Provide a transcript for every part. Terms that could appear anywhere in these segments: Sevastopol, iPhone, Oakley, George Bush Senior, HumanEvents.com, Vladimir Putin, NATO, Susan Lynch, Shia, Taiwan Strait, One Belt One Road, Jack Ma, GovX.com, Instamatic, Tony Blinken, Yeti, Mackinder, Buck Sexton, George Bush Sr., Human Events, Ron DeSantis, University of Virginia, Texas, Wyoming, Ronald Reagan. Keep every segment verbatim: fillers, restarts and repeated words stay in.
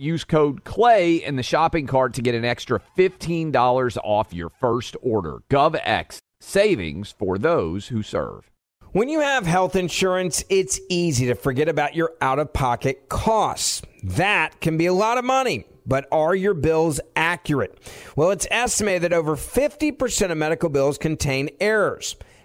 Use code CLAY in the shopping cart to get an extra fifteen dollars off your first order. GovX, savings for those who serve. When you have health insurance, it's easy to forget about your out-of-pocket costs. That can be a lot of money. But are your bills accurate? Well, it's estimated that over fifty percent of medical bills contain errors.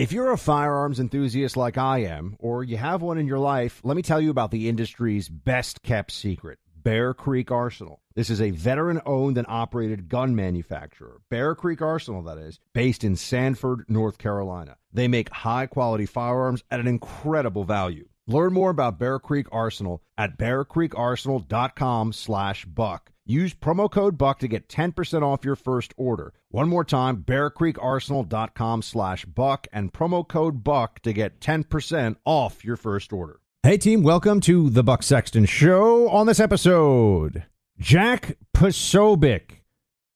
If you're a firearms enthusiast like I am, or you have one in your life, let me tell you about the industry's best-kept secret, Bear Creek Arsenal. This is a veteran-owned and operated gun manufacturer, Bear Creek Arsenal, that is, based in Sanford, North Carolina. They make high-quality firearms at an incredible value. Learn more about Bear Creek Arsenal at bear creek arsenal dot com slash buck. Use promo code BUCK to get ten percent off your first order. One more time, bear creek arsenal dot com slash buck and promo code BUCK to get ten percent off your first order. Hey team, welcome to the Buck Sexton Show. On this episode, Jack Posobiec.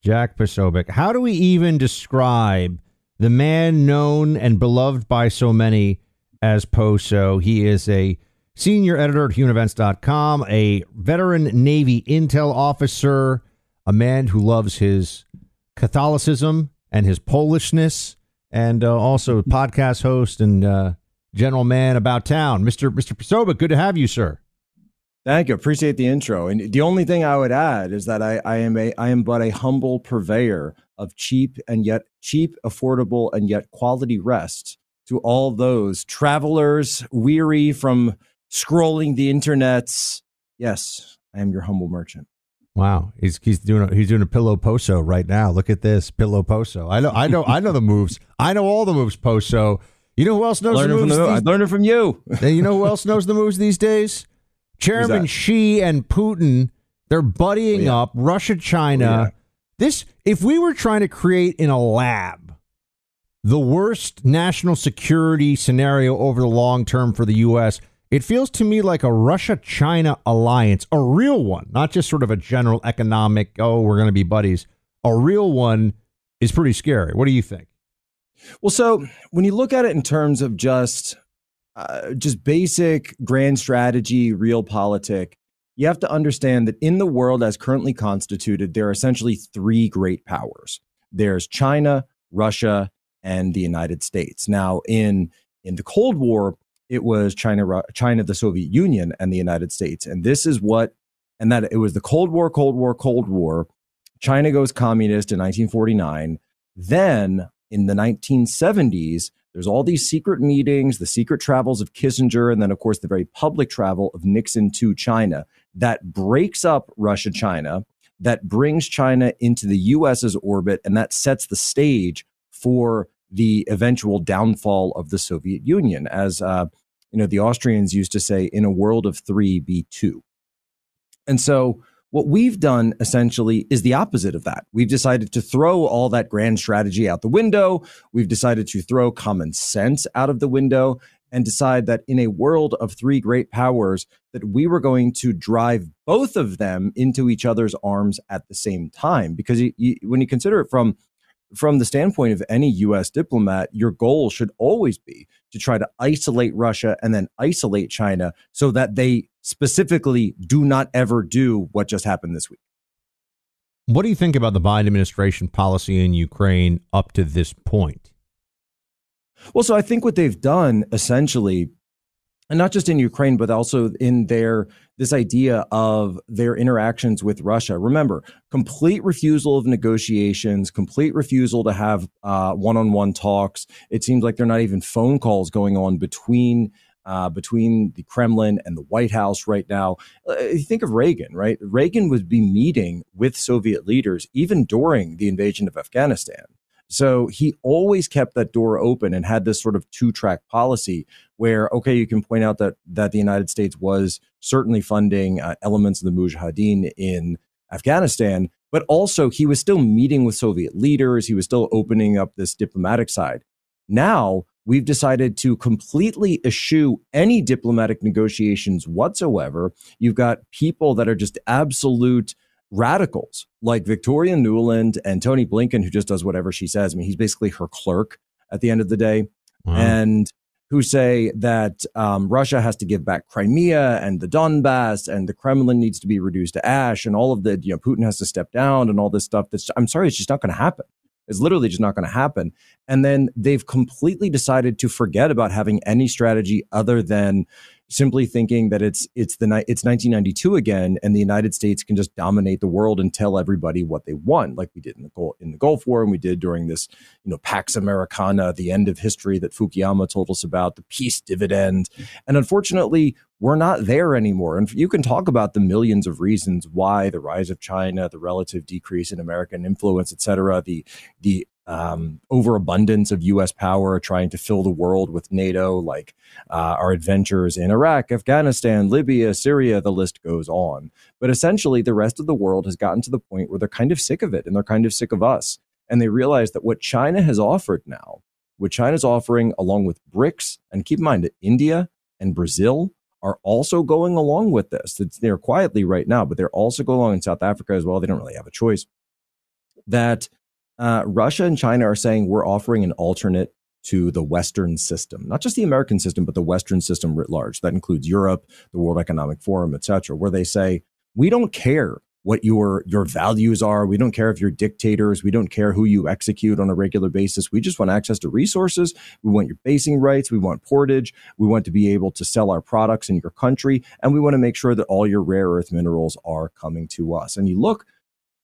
Jack Posobiec. How do we even describe the man known and beloved by so many as Poso? He is a senior editor at human events dot com, a veteran Navy intel officer, a man who loves his Catholicism and his Polishness, and uh, also a podcast host and uh, general man about town. Mister Mister Posobiec, good to have you, sir. Thank you. Appreciate the intro. And the only thing I would add is that I, I am a I am but a humble purveyor of cheap and yet cheap, affordable and yet quality rest to all those travelers weary from scrolling the internets. Yes, I am your humble merchant. Wow, he's he's doing a, he's doing a pillow Poso right now. Look at this pillow Poso. I know, I know, I know the moves. I know all the moves, Poso. You know who else knows learning the moves? From the, I learned it from you. You know who else knows the moves these days? Chairman Xi and Putin. They're buddying oh, yeah. up. Russia, China. Oh, yeah. This, if we were trying to create in a lab the worst national security scenario over the long term for the U S. It feels to me like a Russia-China alliance, a real one, not just sort of a general economic, oh, we're going to be buddies. A real one is pretty scary. What do you think? Well, so when you look at it in terms of just uh, just basic grand strategy, real politic, you have to understand that in the world as currently constituted, there are essentially three great powers. There's China, Russia, and the United States. Now, in in the Cold War, it was China, China, the Soviet Union, and the United States. And this is what, and that it was the Cold War, Cold War, Cold War. China goes communist in nineteen forty-nine. Then in the nineteen seventies, there's all these secret meetings, the secret travels of Kissinger, and then, of course, the very public travel of Nixon to China that breaks up Russia-China, that brings China into the U S's orbit, and that sets the stage for the eventual downfall of the Soviet Union, as uh, you know, the Austrians used to say, in a world of three, be two. And so what we've done essentially is the opposite of that. We've decided to throw all that grand strategy out the window. We've decided to throw common sense out of the window and decide that in a world of three great powers, that we were going to drive both of them into each other's arms at the same time. Because you, you, when you consider it from From the standpoint of any U S diplomat, your goal should always be to try to isolate Russia and then isolate China so that they specifically do not ever do what just happened this week. What do you think about the Biden administration policy in Ukraine up to this point? Well, so I think what they've done essentially and not just in Ukraine, but also in their this idea of their interactions with Russia. Remember, complete refusal of negotiations, complete refusal to have uh, one-on-one talks. It seems like there are not even phone calls going on between uh, between the Kremlin and the White House right now. Uh, think of Reagan, right? Reagan would be meeting with Soviet leaders even during the invasion of Afghanistan. So he always kept that door open and had this sort of two-track policy where, okay, you can point out that that the United States was certainly funding uh, elements of the Mujahideen in Afghanistan, but also he was still meeting with Soviet leaders. He was still opening up this diplomatic side. Now we've decided to completely eschew any diplomatic negotiations whatsoever. You've got people that are just absolute radicals like Victoria Nuland and Tony Blinken, who just does whatever she says. I mean, he's basically her clerk at the end of the day. Wow. And who say that um, Russia has to give back Crimea and the Donbass and the Kremlin needs to be reduced to ash and all of the, you know, Putin has to step down and all this stuff. That's, I'm sorry, it's just not going to happen. It's literally just not going to happen. And then they've completely decided to forget about having any strategy other than simply thinking that it's it's the it's nineteen ninety-two again, and the United States can just dominate the world and tell everybody what they want, like we did in the in the Gulf War, and we did during this, you know, Pax Americana, the end of history that Fukuyama told us about, the peace dividend. And unfortunately, we're not there anymore. And you can talk about the millions of reasons why the rise of China, the relative decrease in American influence, et cetera, the the um, overabundance of U S power trying to fill the world with NATO, like uh, our adventures in Iraq, Afghanistan, Libya, Syria, the list goes on. But essentially, the rest of the world has gotten to the point where they're kind of sick of it and they're kind of sick of us. And they realize that what China has offered now, what China's offering along with BRICS, and keep in mind that India and Brazil are also going along with this. It's, they're quietly right now, but they're also going along in South Africa as well. They don't really have a choice. That uh, Russia and China are saying we're offering an alternate to the Western system, not just the American system, but the Western system writ large. That includes Europe, the World Economic Forum, et cetera, where they say, we don't care what your your values are. We don't care if you're dictators. We don't care who you execute on a regular basis. We just want access to resources. We want your basing rights. We want portage. We want to be able to sell our products in your country. And we want to make sure that all your rare earth minerals are coming to us. And you look,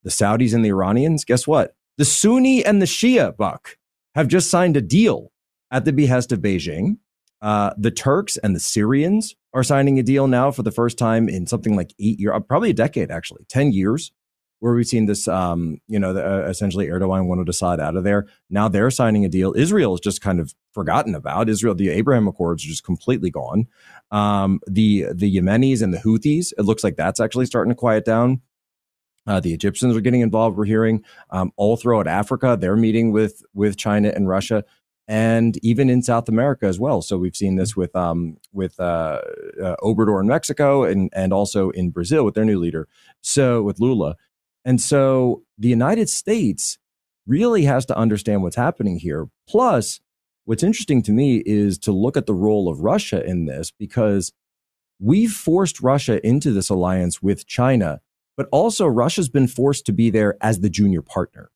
the Saudis and the Iranians, guess what? The Sunni and the Shia, Buck, have just signed a deal at the behest of Beijing. Uh, the Turks and the Syrians are signing a deal now for the first time in something like eight years, probably a decade, actually, ten years, where we've seen this, um, you know, the, uh, essentially Erdogan wanted Assad out of there. Now they're signing a deal. Israel is just kind of forgotten about. Israel, the Abraham Accords are just completely gone. Um, the, the Yemenis and the Houthis, it looks like that's actually starting to quiet down. Uh, the Egyptians are getting involved, we're hearing. Um, all throughout Africa, they're meeting with, with China and Russia. And even in South America as well. So we've seen this with um, with uh, uh, Obrador in Mexico and, and also in Brazil with their new leader, so with Lula. And so the United States really has to understand what's happening here. Plus, what's interesting to me is to look at the role of Russia in this, because we've forced Russia into this alliance with China, but also Russia's been forced to be there as the junior partner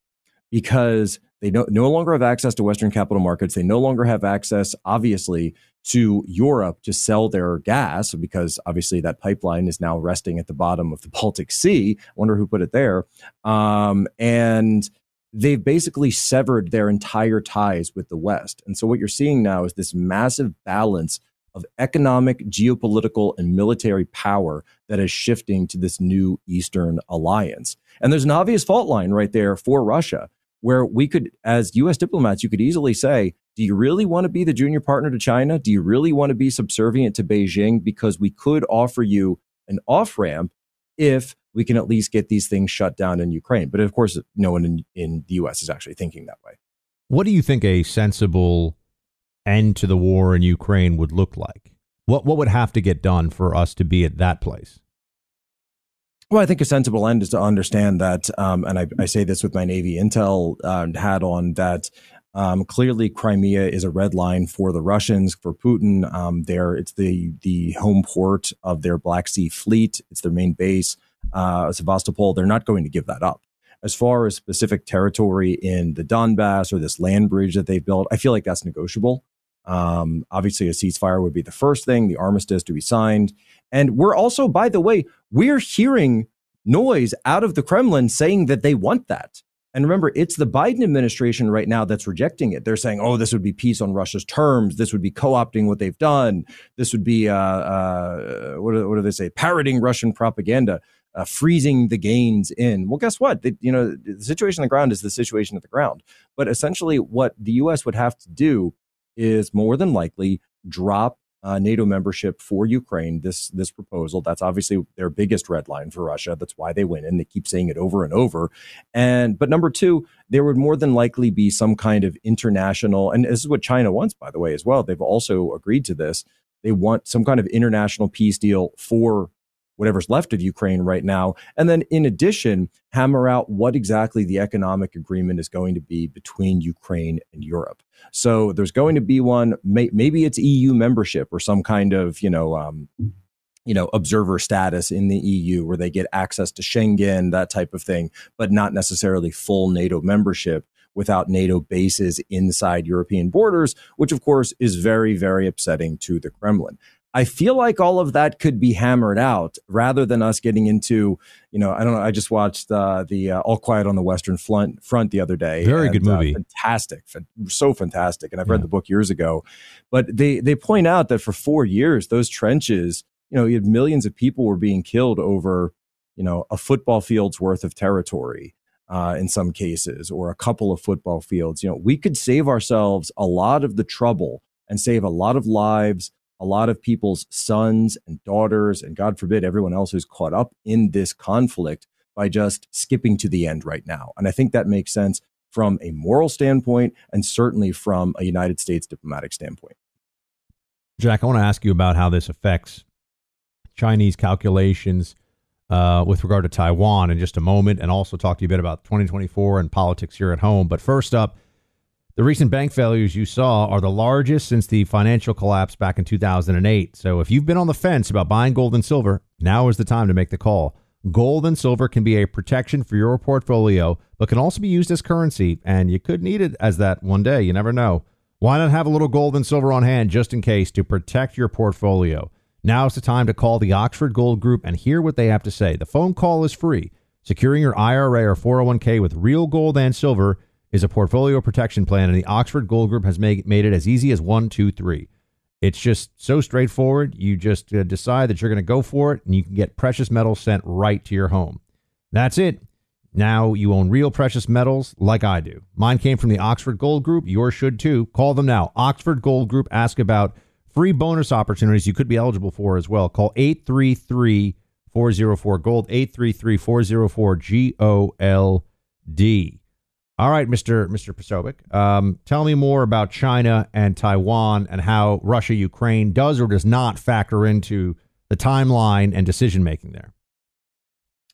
because they no, no longer have access to Western capital markets. They no longer have access, obviously, to Europe to sell their gas, because obviously that pipeline is now resting at the bottom of the Baltic Sea. I wonder who put it there. Um, and they've basically severed their entire ties with the West. And so what you're seeing now is this massive balance of economic, geopolitical, and military power that is shifting to this new Eastern alliance. And there's an obvious fault line right there for Russia, where we could, as U S diplomats, you could easily say, do you really want to be the junior partner to China? Do you really want to be subservient to Beijing? Because we could offer you an off-ramp if we can at least get these things shut down in Ukraine. But of course, no one in, in the U S is actually thinking that way. What do you think a sensible end to the war in Ukraine would look like? What, what would have to get done for us to be at that place? Well, I think a sensible end is to understand that, um, and I, I say this with my Navy intel um, hat on, that um, clearly Crimea is a red line for the Russians, for Putin. Um, there, it's the the home port of their Black Sea fleet. It's their main base, uh, Sevastopol. They're not going to give that up. As far as specific territory in the Donbass or this land bridge that they've built, I feel like that's negotiable. Um, obviously, a ceasefire would be the first thing, the armistice to be signed. And we're also, by the way, we're hearing noise out of the Kremlin saying that they want that. And remember, it's the Biden administration right now that's rejecting it. They're saying, oh, this would be peace on Russia's terms. This would be co-opting what they've done. This would be, uh, uh, what, do, what do they say, parroting Russian propaganda, uh, freezing the gains in. Well, guess what? They, you know, the situation on the ground is the situation at the ground. But essentially what the U S would have to do is more than likely drop uh, NATO membership for Ukraine, this this proposal. That's obviously their biggest red line for Russia. That's why they went in. They keep saying it over and over. And but number two, there would more than likely be some kind of international, and this is what China wants, by the way, as well. They've also agreed to this. They want some kind of international peace deal for whatever's left of Ukraine right now. And then in addition, hammer out what exactly the economic agreement is going to be between Ukraine and Europe. So there's going to be one, may, maybe it's E U membership or some kind of, you know, um, you know, observer status in the E U where they get access to Schengen, that type of thing, but not necessarily full NATO membership without NATO bases inside European borders, which of course is very, very upsetting to the Kremlin. I feel like all of that could be hammered out rather than us getting into, you know, I don't know. I just watched uh, the uh, All Quiet on the Western Front, front the other day. Very and, good movie. Uh, fantastic. So fantastic. And I've yeah. read the book years ago. But they, they point out that for four years, those trenches, you know, you had millions of people were being killed over, you know, a football field's worth of territory uh, in some cases, or a couple of football fields. You know, we could save ourselves a lot of the trouble and save a lot of lives, a lot of people's sons and daughters, and God forbid, everyone else who's caught up in this conflict by just skipping to the end right now. And I think that makes sense from a moral standpoint and certainly from a United States diplomatic standpoint. Jack, I want to ask you about how this affects Chinese calculations uh, with regard to Taiwan in just a moment, and also talk to you a bit about twenty twenty-four and politics here at home. But first up, the recent bank failures you saw are the largest since the financial collapse back in two thousand eight. So if you've been on the fence about buying gold and silver, now is the time to make the call. Gold and silver can be a protection for your portfolio, but can also be used as currency, and you could need it as that one day. You never know. Why not have a little gold and silver on hand just in case to protect your portfolio? Now is the time to call the Oxford Gold Group and hear what they have to say. The phone call is free. Securing your I R A or four oh one k with real gold and silver is a portfolio protection plan, and the Oxford Gold Group has made, made it as easy as one, two, three. It's just so straightforward. You just uh, decide that you're going to go for it, and you can get precious metals sent right to your home. That's it. Now you own real precious metals like I do. Mine came from the Oxford Gold Group. Yours should too. Call them now. Oxford Gold Group. Ask about free bonus opportunities you could be eligible for as well. Call eight three three, four oh four, GOLD, eight three three, four oh four, G O L D. All right, Mister Mister Posobiec, um, tell me more about China and Taiwan and how Russia, Ukraine does or does not factor into the timeline and decision making there.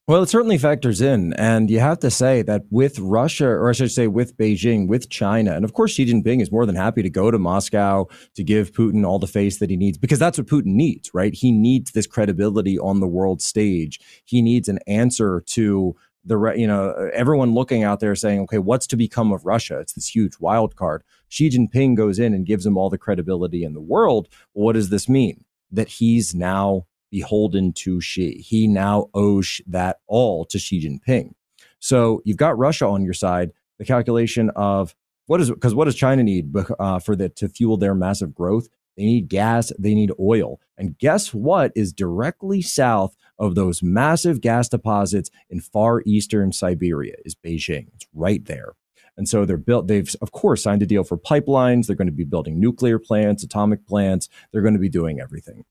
Well, it certainly factors in. And you have to say that with Russia, or I should say with Beijing, with China, and of course, Xi Jinping is more than happy to go to Moscow to give Putin all the face that he needs, because that's what Putin needs, right? He needs this credibility on the world stage. He needs an answer to the, you know, everyone looking out there saying, OK, what's to become of Russia? It's this huge wild card. Xi Jinping goes in and gives him all the credibility in the world. Well, what does this mean? That he's now beholden to Xi. He now owes that all to Xi Jinping. So you've got Russia on your side. The calculation of what is, because what does China need uh, for that to fuel their massive growth? They need gas. They need oil. And guess what is directly south of those massive gas deposits in far eastern Siberia is Beijing. It's right there. And so they're built. They've, of course, signed a deal for pipelines. They're going to be building nuclear plants, atomic plants. They're going to be doing everything.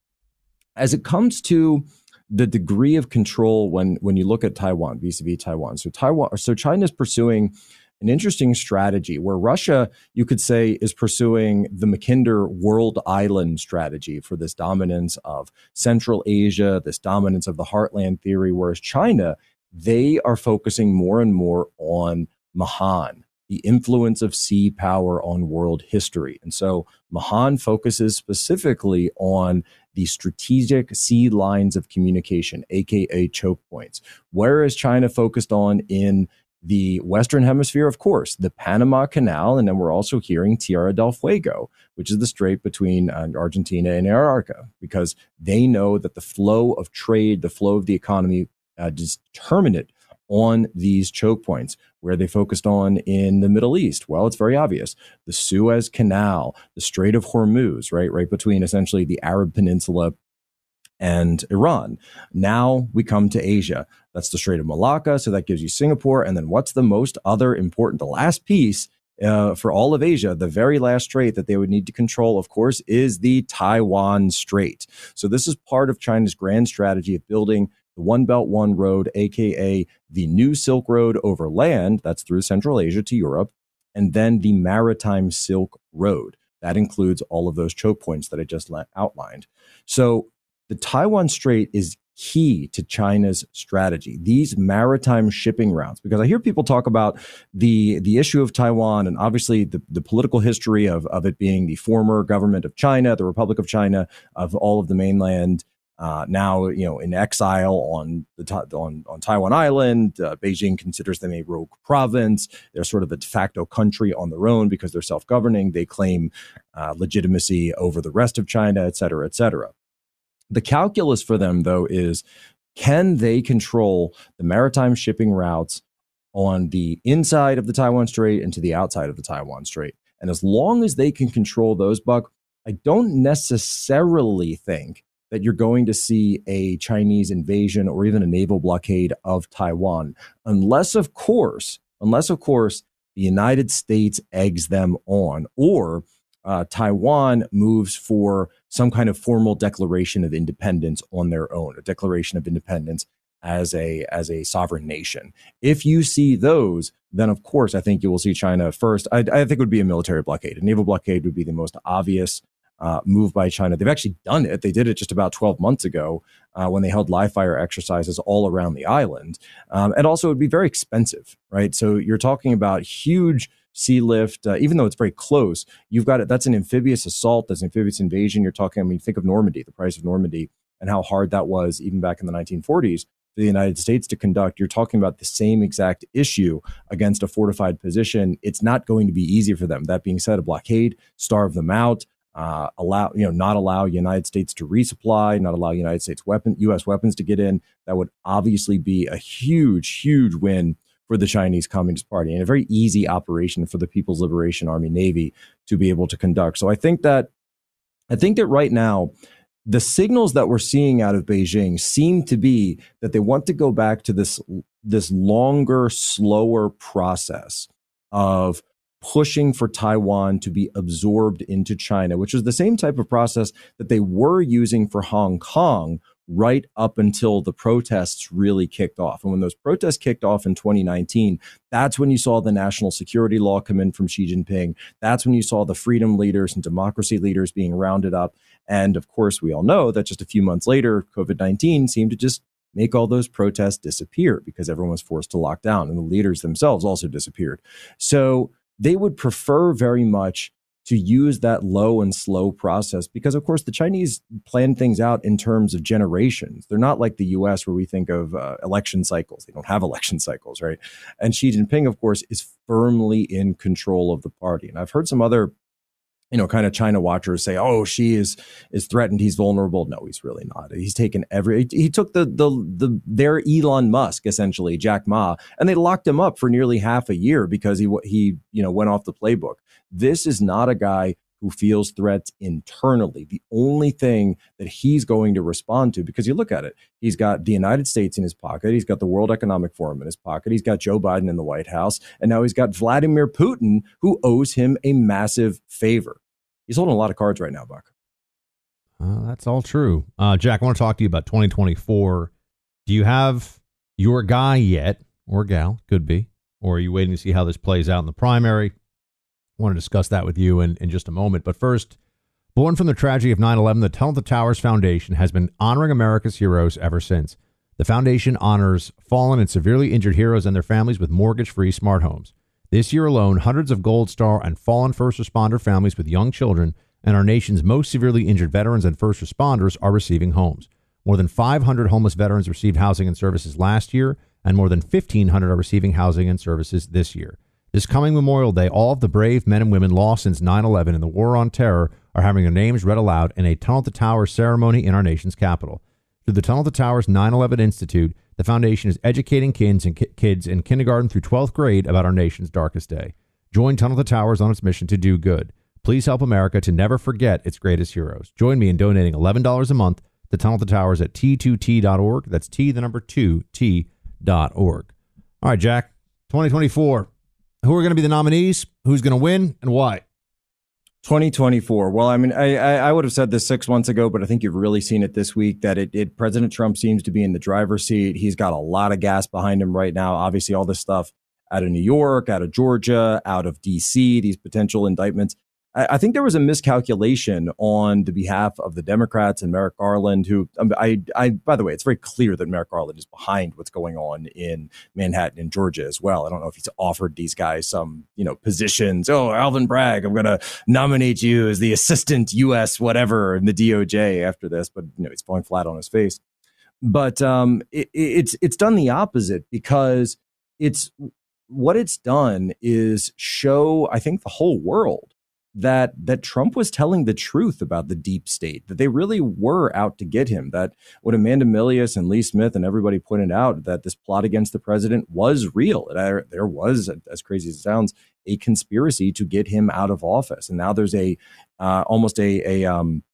As it comes to the degree of control, when when you look at Taiwan, vis-a-vis Taiwan. So Taiwan, so China's pursuing an interesting strategy where Russia, you could say, is pursuing the Mackinder world island strategy for this dominance of Central Asia, this dominance of the heartland theory, whereas China, they are focusing more and more on Mahan, the influence of sea power on world history. And so Mahan focuses specifically on the strategic sea lines of communication, A K A choke points, whereas China focused on in the Western Hemisphere, of course, the Panama Canal, and then we're also hearing Tierra del Fuego, which is the strait between uh, Argentina and Antarctica, because they know that the flow of trade, the flow of the economy uh, is determinate on these choke points. Where they focused on in the Middle East? Well, it's very obvious. The Suez Canal, the Strait of Hormuz, right, right between essentially the Arab Peninsula and Iran. Now we come to Asia. That's the Strait of Malacca. So that gives you Singapore. And then what's the most other important, the last piece uh, for all of Asia, the very last strait that they would need to control, of course, is the Taiwan Strait. So this is part of China's grand strategy of building the One Belt One Road, aka the new Silk Road over land, that's through Central Asia to Europe, and then the Maritime Silk Road. That includes all of those choke points that I just outlined. So the Taiwan Strait is key to China's strategy, these maritime shipping routes, because I hear people talk about the the issue of Taiwan and obviously the, the political history of, of it being the former government of China, the Republic of China, of all of the mainland. Uh, now, you know, in exile on the on, on Taiwan Island, uh, Beijing considers them a rogue province. They're sort of a de facto country on their own because they're self-governing. They claim uh, legitimacy over the rest of China, et cetera, et cetera. The calculus for them, though, is can they control the maritime shipping routes on the inside of the Taiwan Strait and to the outside of the Taiwan Strait? And as long as they can control those, Buck, I don't necessarily think that you're going to see a Chinese invasion or even a naval blockade of Taiwan, unless, of course, unless, of course, the United States eggs them on, or uh, Taiwan moves for some kind of formal declaration of independence on their own, a declaration of independence as a as a sovereign nation. If you see those, then, of course, I think you will see China first. I, I think it would be a military blockade. A naval blockade would be the most obvious Uh, move by China. They've actually done it. They did it just about twelve months ago uh, when they held live fire exercises all around the island. Um, and also, it would be very expensive, right? So you're talking about huge sea lift, uh, even though it's very close. You've got it. That's an amphibious assault. That's an amphibious invasion. You're talking, I mean, think of Normandy, the price of Normandy, and how hard that was even back in the nineteen forties for the United States to conduct. You're talking about the same exact issue against a fortified position. It's not going to be easy for them. That being said, a blockade, starve them out. Uh, allow, you know, not allow United States to resupply, not allow United States weapon, U S weapons to get in. That would obviously be a huge, huge win for the Chinese Communist Party and a very easy operation for the People's Liberation Army Navy to be able to conduct. So I think that, I think that right now, the signals that we're seeing out of Beijing seem to be that they want to go back to this, this longer, slower process of pushing for Taiwan to be absorbed into China, which is the same type of process that they were using for Hong Kong right up until the protests really kicked off. And when those protests kicked off in twenty nineteen, that's when you saw the national security law come in from Xi Jinping. That's when you saw the freedom leaders and democracy leaders being rounded up. And of course, we all know that just a few months later, COVID nineteen seemed to just make all those protests disappear because everyone was forced to lock down and the leaders themselves also disappeared. So they would prefer very much to use that low and slow process because, of course, the Chinese plan things out in terms of generations. They're not like the U S where we think of uh, election cycles. They don't have election cycles, right? And Xi Jinping, of course, is firmly in control of the party. And I've heard some other, you know, kind of China watchers say, oh, Xi is is threatened. He's vulnerable. No, he's really not. He's taken every he took the the the their Elon Musk, essentially Jack Ma, and they locked him up for nearly half a year because he he, you know, went off the playbook. This is not a guy who feels threats internally. The only thing that he's going to respond to, because you look at it, he's got the United States in his pocket. He's got the World Economic Forum in his pocket. He's got Joe Biden in the White House. And now he's got Vladimir Putin, who owes him a massive favor. He's holding a lot of cards right now, Buck. Uh, that's all true. Uh, Jack, I want to talk to you about twenty twenty-four. Do you have your guy yet, or gal, could be, or are you waiting to see how this plays out in the primary? I want to discuss that with you in, in just a moment. But first, born from the tragedy of nine eleven, the Tunnel to Towers Foundation has been honoring America's heroes ever since. The foundation honors fallen and severely injured heroes and their families with mortgage-free smart homes. This year alone, hundreds of Gold Star and fallen first responder families with young children and our nation's most severely injured veterans and first responders are receiving homes. More than five hundred homeless veterans received housing and services last year, and more than fifteen hundred are receiving housing and services this year. This coming Memorial Day, all of the brave men and women lost since nine eleven in the War on Terror are having their names read aloud in a Tunnel to Towers ceremony in our nation's capital. Through the Tunnel to Towers nine eleven Institute, the foundation is educating kids and ki- kids in kindergarten through twelfth grade about our nation's darkest day. Join Tunnel to Towers on its mission to do good. Please help America to never forget its greatest heroes. Join me in donating eleven dollars a month to Tunnel to Towers at T two T dot org. That's T, the number two, T dot org. All right, Jack, twenty twenty-four. Who are going to be the nominees? Who's going to win and why? twenty twenty-four. Well, I mean, I, I would have said this six months ago, but I think you've really seen it this week that it, it President Trump seems to be in the driver's seat. He's got a lot of gas behind him right now. Obviously, all this stuff out of New York, out of Georgia, out of D C, these potential indictments. I, I think there was a miscalculation on the behalf of the Democrats and Merrick Garland, who I, I, by the way, it's very clear that Merrick Garland is behind what's going on in Manhattan and Georgia as well. I don't know if he's offered these guys some, you know, positions. Oh, Alvin Bragg, I'm going to nominate you as the assistant U S whatever in the D O J after this. But, you know, he's falling flat on his face. But um, it, it's it's done the opposite, because it's what it's done is show, I think, the whole world that that Trump was telling the truth about the deep state, that they really were out to get him, that what Amanda Milius and Lee Smith and everybody pointed out, that this plot against the president was real. There, there was, as crazy as it sounds, a conspiracy to get him out of office. And now there's a uh, almost a, a um,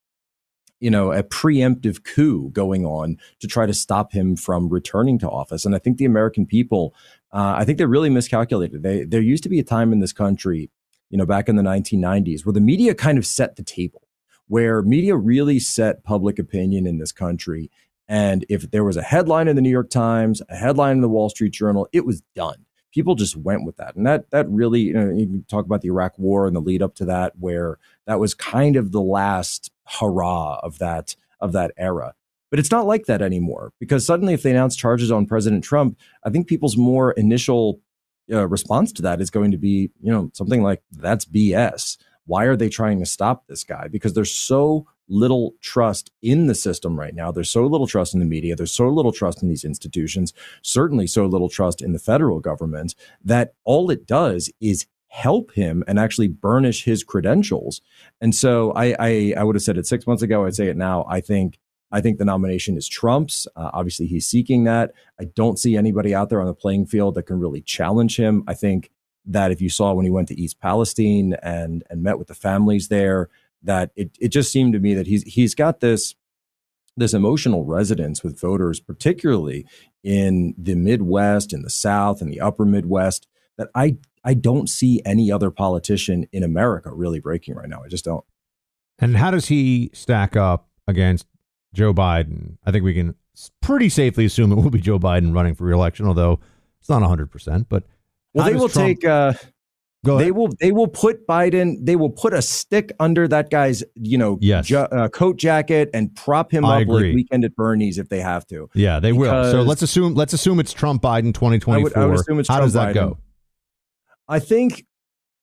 you know, a preemptive coup going on to try to stop him from returning to office. And I think the American people, uh, I think they really miscalculated. They, there used to be a time in this country, you know, back in the nineteen nineties, where the media kind of set the table, where media really set public opinion in this country. And if there was a headline in the New York Times, a headline in the Wall Street Journal, it was done. People just went with that. And that that really, you know, you can talk about the Iraq War and the lead up to that, where that was kind of the last hurrah of that of that era. But it's not like that anymore, because suddenly if they announce charges on President Trump, I think people's more initial Uh, response to that is going to be, you know, something like, that's B S. Why are they trying to stop this guy? Because there's so little trust in the system right now. There's so little trust in the media. There's so little trust in these institutions, certainly so little trust in the federal government, that all it does is help him and actually burnish his credentials. And so I, I, I would have said it six months ago. I'd say it now. I think I think the nomination is Trump's. Uh, obviously, he's seeking that. I don't see anybody out there on the playing field that can really challenge him. I think that if you saw when he went to East Palestine and and met with the families there, that it it just seemed to me that he's he's got this this emotional resonance with voters, particularly in the Midwest, in the South, and the upper Midwest, that I I don't see any other politician in America really breaking right now. I just don't. And how does he stack up against Joe Biden? I think we can pretty safely assume it will be Joe Biden running for reelection, although it's not one hundred percent. But well, they will Trump... take. Uh, Go ahead. They will. They will put Biden. They will put a stick under that guy's, you know, yes. ju- uh, coat jacket and prop him I up agree. like Weekend at Bernie's if they have to. Yeah, they because... will. So let's assume. Let's assume it's Trump Biden twenty twenty-four. I would, I would assume it's How Trump does that Biden. go? I think.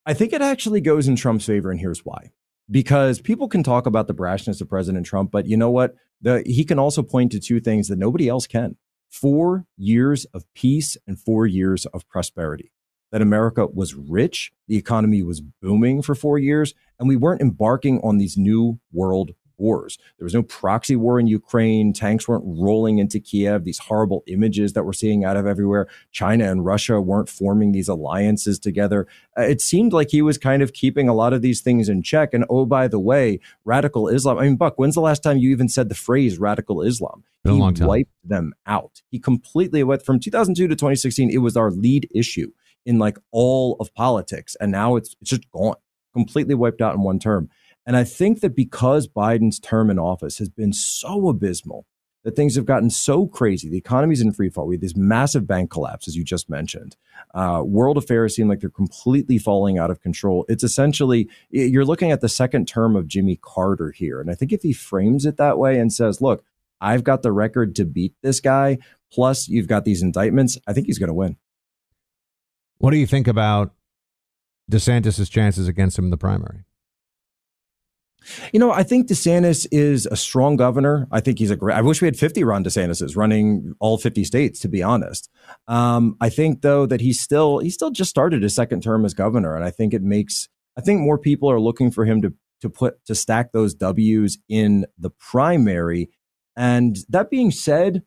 I think it actually goes in Trump's favor, and here's why. Because people can talk about the brashness of President Trump, but you know what? The, he can also point to two things that nobody else can. Four years of peace and four years of prosperity. That America was rich, the economy was booming for four years, and we weren't embarking on these new world wars. There was no proxy war in Ukraine. Tanks weren't rolling into Kiev. These horrible images that we're seeing out of everywhere. China and Russia weren't forming these alliances together. Uh, it seemed like he was kind of keeping a lot of these things in check. And oh, by the way, radical Islam. I mean, Buck, when's the last time you even said the phrase radical Islam? Been he a long time. Wiped them out. He completely went from two thousand two to twenty sixteen. It was our lead issue in like all of politics. And now it's, it's just gone, completely wiped out in one term. And I think that because Biden's term in office has been so abysmal, that things have gotten so crazy, the economy's in free fall. We had this massive bank collapse, as you just mentioned. Uh, world affairs seem like they're completely falling out of control. It's essentially, you're looking at the second term of Jimmy Carter here. And I think if he frames it that way and says, look, I've got the record to beat this guy, plus you've got these indictments, I think he's going to win. What do you think about DeSantis' chances against him in the primary? You know, I think DeSantis is a strong governor. I think he's a great, I wish we had fifty Ron DeSantis's running all fifty states, to be honest. Um, I think, though, that he's still, he still just started his second term as governor. And I think it makes, I think more people are looking for him to, to put, to stack those W's in the primary. And that being said,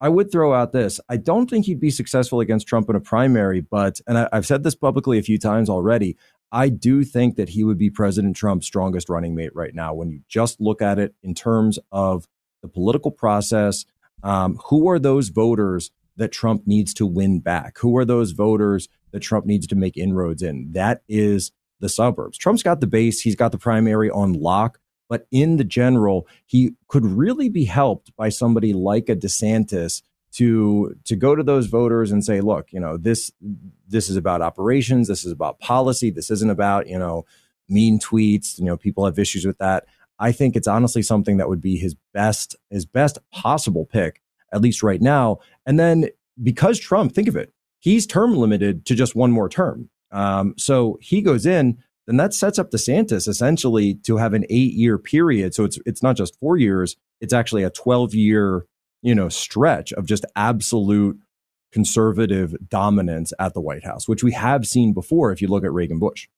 I would throw out this. I don't think he'd be successful against Trump in a primary, but, and I, I've said this publicly a few times already, I do think that he would be President Trump's strongest running mate right now. When you just look at it in terms of the political process, um, who are those voters that Trump needs to win back? Who are those voters that Trump needs to make inroads in? That is the suburbs. Trump's got the base. He's got the primary on lock. But in the general, he could really be helped by somebody like a DeSantis to to go to those voters and say, look, you know, this this is about operations. This is about policy. This isn't about, you know, mean tweets. You know, people have issues with that. I think it's honestly something that would be his best his best possible pick, at least right now. And then because Trump, think of it, he's term limited to just one more term. Um, so he goes in. Then that sets up DeSantis essentially to have an eight year period. So it's it's not just four years. It's actually a twelve year, you know, stretch of just absolute conservative dominance at the White House, which we have seen before if you look at Reagan Bush.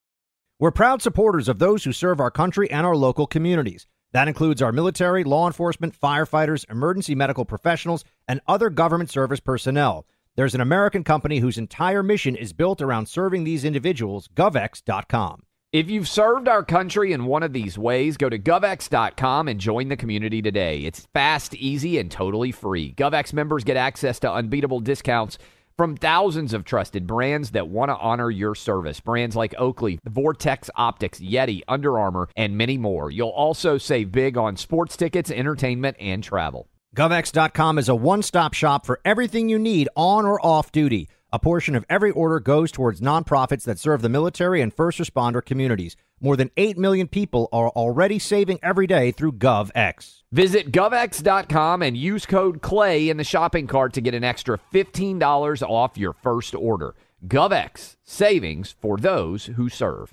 We're proud supporters of those who serve our country and our local communities. That includes our military, law enforcement, firefighters, emergency medical professionals, and other government service personnel. There's an American company whose entire mission is built around serving these individuals, Gov X dot com. If you've served our country in one of these ways, go to Gov X dot com and join the community today. It's fast, easy, and totally free. GovX members get access to unbeatable discounts from thousands of trusted brands that want to honor your service. Brands like Oakley, Vortex Optics, Yeti, Under Armour, and many more. You'll also save big on sports tickets, entertainment, and travel. Gov X dot com is a one-stop shop for everything you need on or off duty. A portion of every order goes towards nonprofits that serve the military and first responder communities. More than eight million people are already saving every day through GovX. Visit Gov X dot com and use code CLAY in the shopping cart to get an extra fifteen dollars off your first order. GovX, savings for those who serve.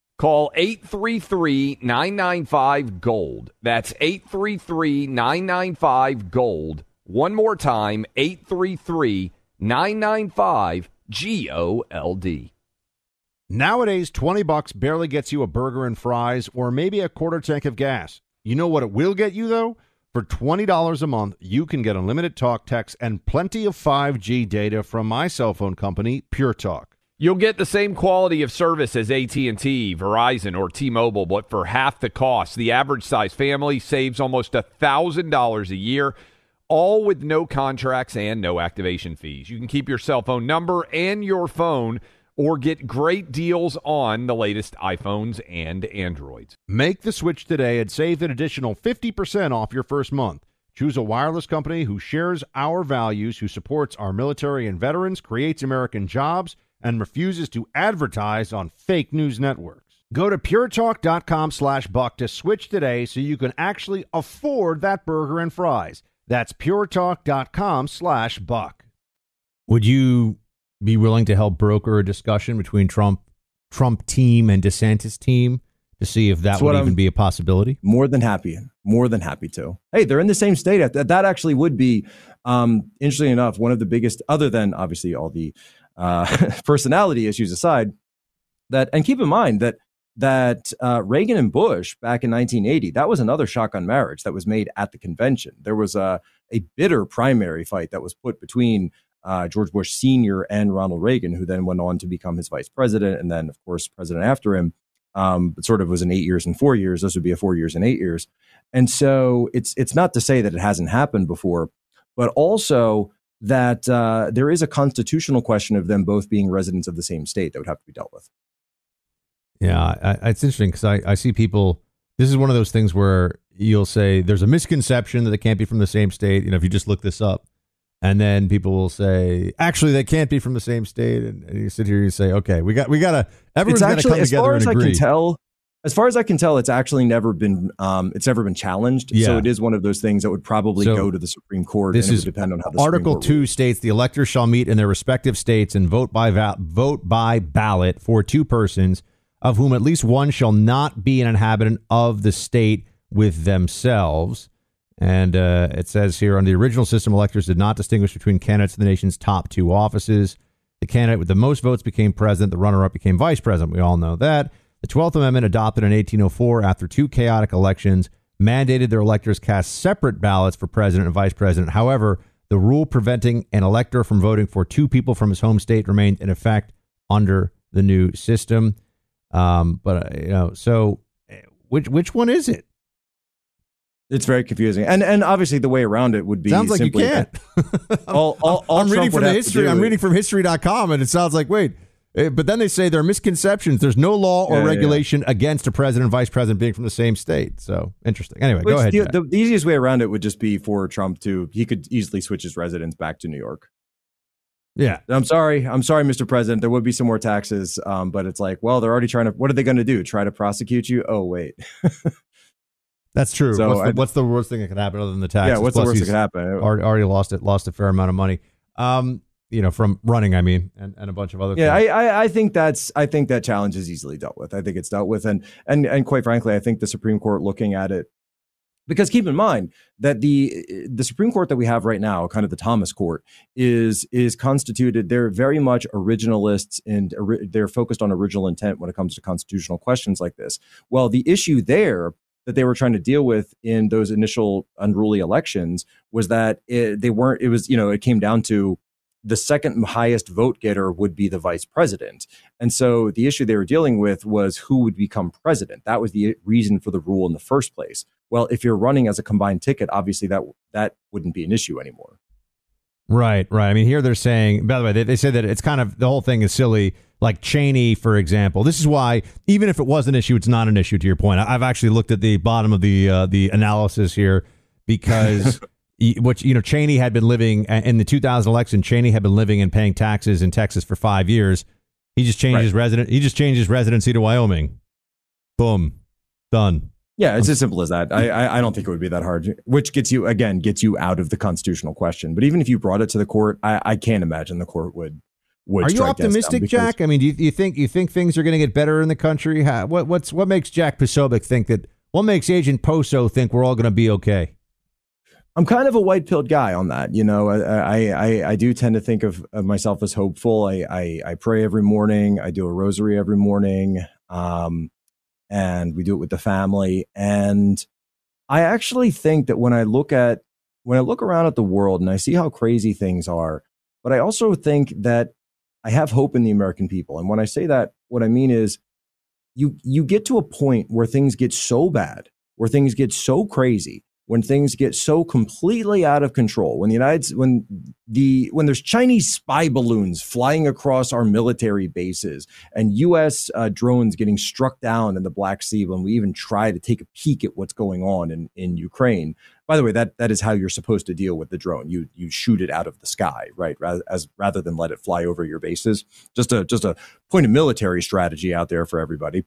Call eight three three, nine nine five, GOLD. That's eight three three, nine nine five, GOLD. One more time, eight three three, nine nine five, G O L D. Nowadays, twenty bucks barely gets you a burger and fries or maybe a quarter tank of gas. You know what it will get you, though? For twenty dollars a month, you can get unlimited talk, text, and plenty of five G data from my cell phone company, Pure Talk. You'll get the same quality of service as A T and T, Verizon, or T-Mobile, but for half the cost. The average-sized family saves almost one thousand dollars a year, all with no contracts and no activation fees. You can keep your cell phone number and your phone, or get great deals on the latest iPhones and Androids. Make the switch today and save an additional fifty percent off your first month. Choose a wireless company who shares our values, who supports our military and veterans, creates American jobs, and refuses to advertise on fake news networks. Go to pure talk dot com slash buck to switch today so you can actually afford that burger and fries. That's pure talk dot com slash buck. Would you be willing to help broker a discussion between Trump Trump team and DeSantis team to see if that That's would even I'm be a possibility? More than happy. More than happy to. Hey, they're in the same state. That, that actually would be, um, interestingly enough, one of the biggest, other than obviously all the Uh, personality issues aside, that, and keep in mind that that uh, Reagan and Bush back in nineteen eighty, that was another shotgun marriage that was made at the convention. There was a, a bitter primary fight that was put between uh, George Bush Senior and Ronald Reagan, who then went on to become his vice president and then, of course, president after him. Um, but sort of was an eight years and four years. This would be a four years and eight years. And so it's it's not to say that it hasn't happened before, but also that uh, there is a constitutional question of them both being residents of the same state that would have to be dealt with. Yeah, I, it's interesting because I, I see people. This is one of those things where you'll say there's a misconception that they can't be from the same state. You know, if you just look this up, and then people will say, actually, they can't be from the same state. And, and you sit here and you say, OK, we got we got to everyone's going to come together and agree. As far as I can tell, as far as I can tell, it's actually never been um, it's never been challenged. Yeah. So it is one of those things that would probably so go to the Supreme Court. This and it is would depend on how the Article Supreme Court two rules. States the electors shall meet in their respective states and vote by va- vote by ballot for two persons of whom at least one shall not be an inhabitant of the state with themselves. And uh, it says here, under the original system, electors did not distinguish between candidates in the nation's top two offices. The candidate with the most votes became president. The runner-up became vice president. We all know that. The twelfth Amendment, adopted in eighteen oh four after two chaotic elections, mandated their electors cast separate ballots for president and vice president. However, the rule preventing an elector from voting for two people from his home state remained in effect under the new system. Um, but, uh, you know, so which which one is it? It's very confusing, and and obviously the way around it would be sounds like simply, you can't. all, all, all I'm Trump reading from the history. I'm reading from history dot com, and it sounds like wait, but then they say there are misconceptions. There's no law or yeah, regulation yeah. against a president and vice president being from the same state. So interesting. Anyway, Which, go ahead. The, the easiest way around it would just be for Trump to he could easily switch his residence back to New York. Yeah, I'm sorry. I'm sorry, Mister President. There would be some more taxes, um, but it's like, well, they're already trying to. What are they going to do? Try to prosecute you? Oh, wait. That's true. So what's, the, I, what's the worst thing that could happen other than the taxes? Yeah, what's Plus the worst that could happen? Already, already lost it, lost a fair amount of money. Um, you know, from running, I mean, and, and a bunch of other yeah, things. Yeah, I, I think that's I think that challenge is easily dealt with. I think it's dealt with. And and and quite frankly, I think the Supreme Court looking at it, because keep in mind that the the Supreme Court that we have right now, kind of the Thomas Court, is is constituted. They're very much originalists and ori- they're focused on original intent when it comes to constitutional questions like this. Well, the issue there that they were trying to deal with in those initial unruly elections was that it, they weren't, it was, you know, it came down to the second highest vote getter would be the vice president. And so the issue they were dealing with was who would become president. That was the reason for the rule in the first place. Well, if you're running as a combined ticket, obviously that that wouldn't be an issue anymore. Right, right. I mean, here they're saying, by the way, they, they say that it's kind of, the whole thing is silly. Like Cheney, for example. This is why, even if it was an issue, it's not an issue, to your point. I've actually looked at the bottom of the uh, the analysis here because, which, you know, Cheney had been living, in the two thousand election, Cheney had been living and paying taxes in Texas for five years. He just changed right. his resident. He just changed his residency to Wyoming. Boom. Done. Yeah, it's as simple as that. I, I I don't think it would be that hard, which gets you, again, gets you out of the constitutional question. But even if you brought it to the court, I, I can't imagine the court would. Are you optimistic, Jack? I mean, do you, you think you think things are going to get better in the country? How, what what's what makes Jack Posobiec think that? What makes Agent Poso think we're all going to be okay? I'm kind of a white-pilled guy on that, you know. I I I do tend to think of, of myself as hopeful. I, I I pray every morning. I do a rosary every morning, um, and we do it with the family. And I actually think that when I look at when I look around at the world and I see how crazy things are, but I also think that I have hope in the American people. And when I say that, what I mean is you you get to a point where things get so bad, where things get so crazy, when things get so completely out of control, when the United when the when there's Chinese spy balloons flying across our military bases and U S uh, drones getting struck down in the Black Sea, when we even try to take a peek at what's going on in, in Ukraine. By the way, that that is how you're supposed to deal with the drone. You you shoot it out of the sky, right? Rather as rather than let it fly over your bases. Just a just a point of military strategy out there for everybody.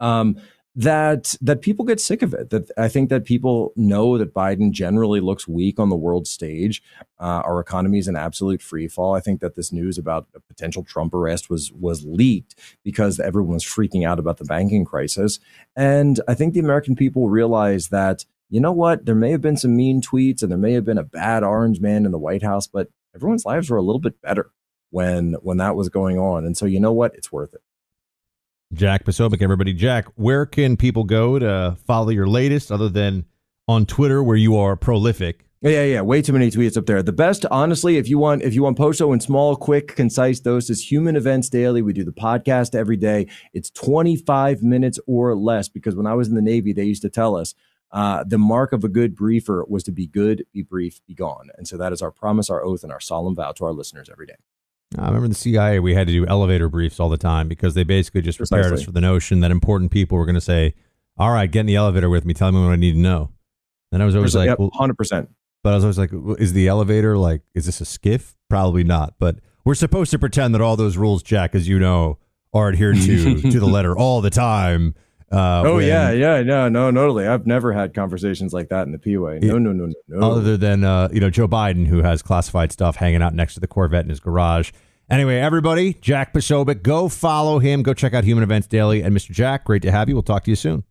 Um, that that people get sick of it. That I think that people know that Biden generally looks weak on the world stage. Uh, our economy is in absolute free fall. I think that this news about a potential Trump arrest was was leaked because everyone was freaking out about the banking crisis. And I think the American people realize that, you know what, there may have been some mean tweets and there may have been a bad orange man in the White House, but everyone's lives were a little bit better when when that was going on. And so, you know what, it's worth it. Jack Posobiec, everybody. Jack, where can people go to follow your latest other than on Twitter, where you are prolific? Yeah, yeah, way too many tweets up there. The best, honestly, if you want if you want Poso in small, quick, concise doses, Human Events Daily. We do the podcast every day. It's twenty-five minutes or less, because when I was in the Navy, they used to tell us uh, the mark of a good briefer was to be good, be brief, be gone. And so that is our promise, our oath, and our solemn vow to our listeners every day. I remember in the C I A, we had to do elevator briefs all the time because they basically just prepared Precisely. us for the notion that important people were going to say, all right, get in the elevator with me. Tell me what I need to know. And I was always Precisely, like, yep, one hundred percent. But I was always like, is the elevator like, is this a skiff? Probably not. But we're supposed to pretend that all those rules, Jack, as you know, are adhered to to the letter all the time. Uh, oh, when, yeah, yeah, no, no, totally. I've never had conversations like that in the P-Way. No, it, no, no, no, no. Other than, uh, you know, Joe Biden, who has classified stuff hanging out next to the Corvette in his garage. Anyway, everybody, Jack Posobiec, go follow him. Go check out Human Events Daily. And Mister Jack, great to have you. We'll talk to you soon.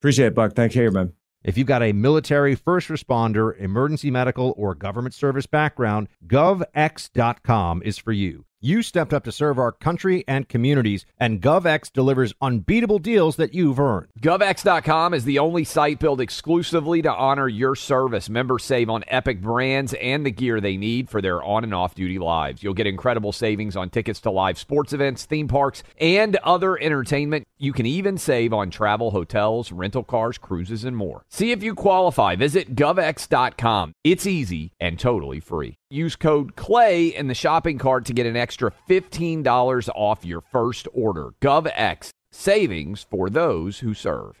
Appreciate it, Buck. Thanks, here, man. If you've got a military, first responder, emergency medical, or government service background, Gov X dot com is for you. You stepped up to serve our country and communities, and GovX delivers unbeatable deals that you've earned. Gov X dot com is the only site built exclusively to honor your service. Members save on epic brands and the gear they need for their on and off duty lives. You'll get incredible savings on tickets to live sports events, theme parks, and other entertainment. You can even save on travel, hotels, rental cars, cruises, and more. See if you qualify. Visit Gov X dot com. It's easy and totally free. Use code CLAY in the shopping cart to get an extra fifteen dollars off your first order. GovX, savings for those who serve.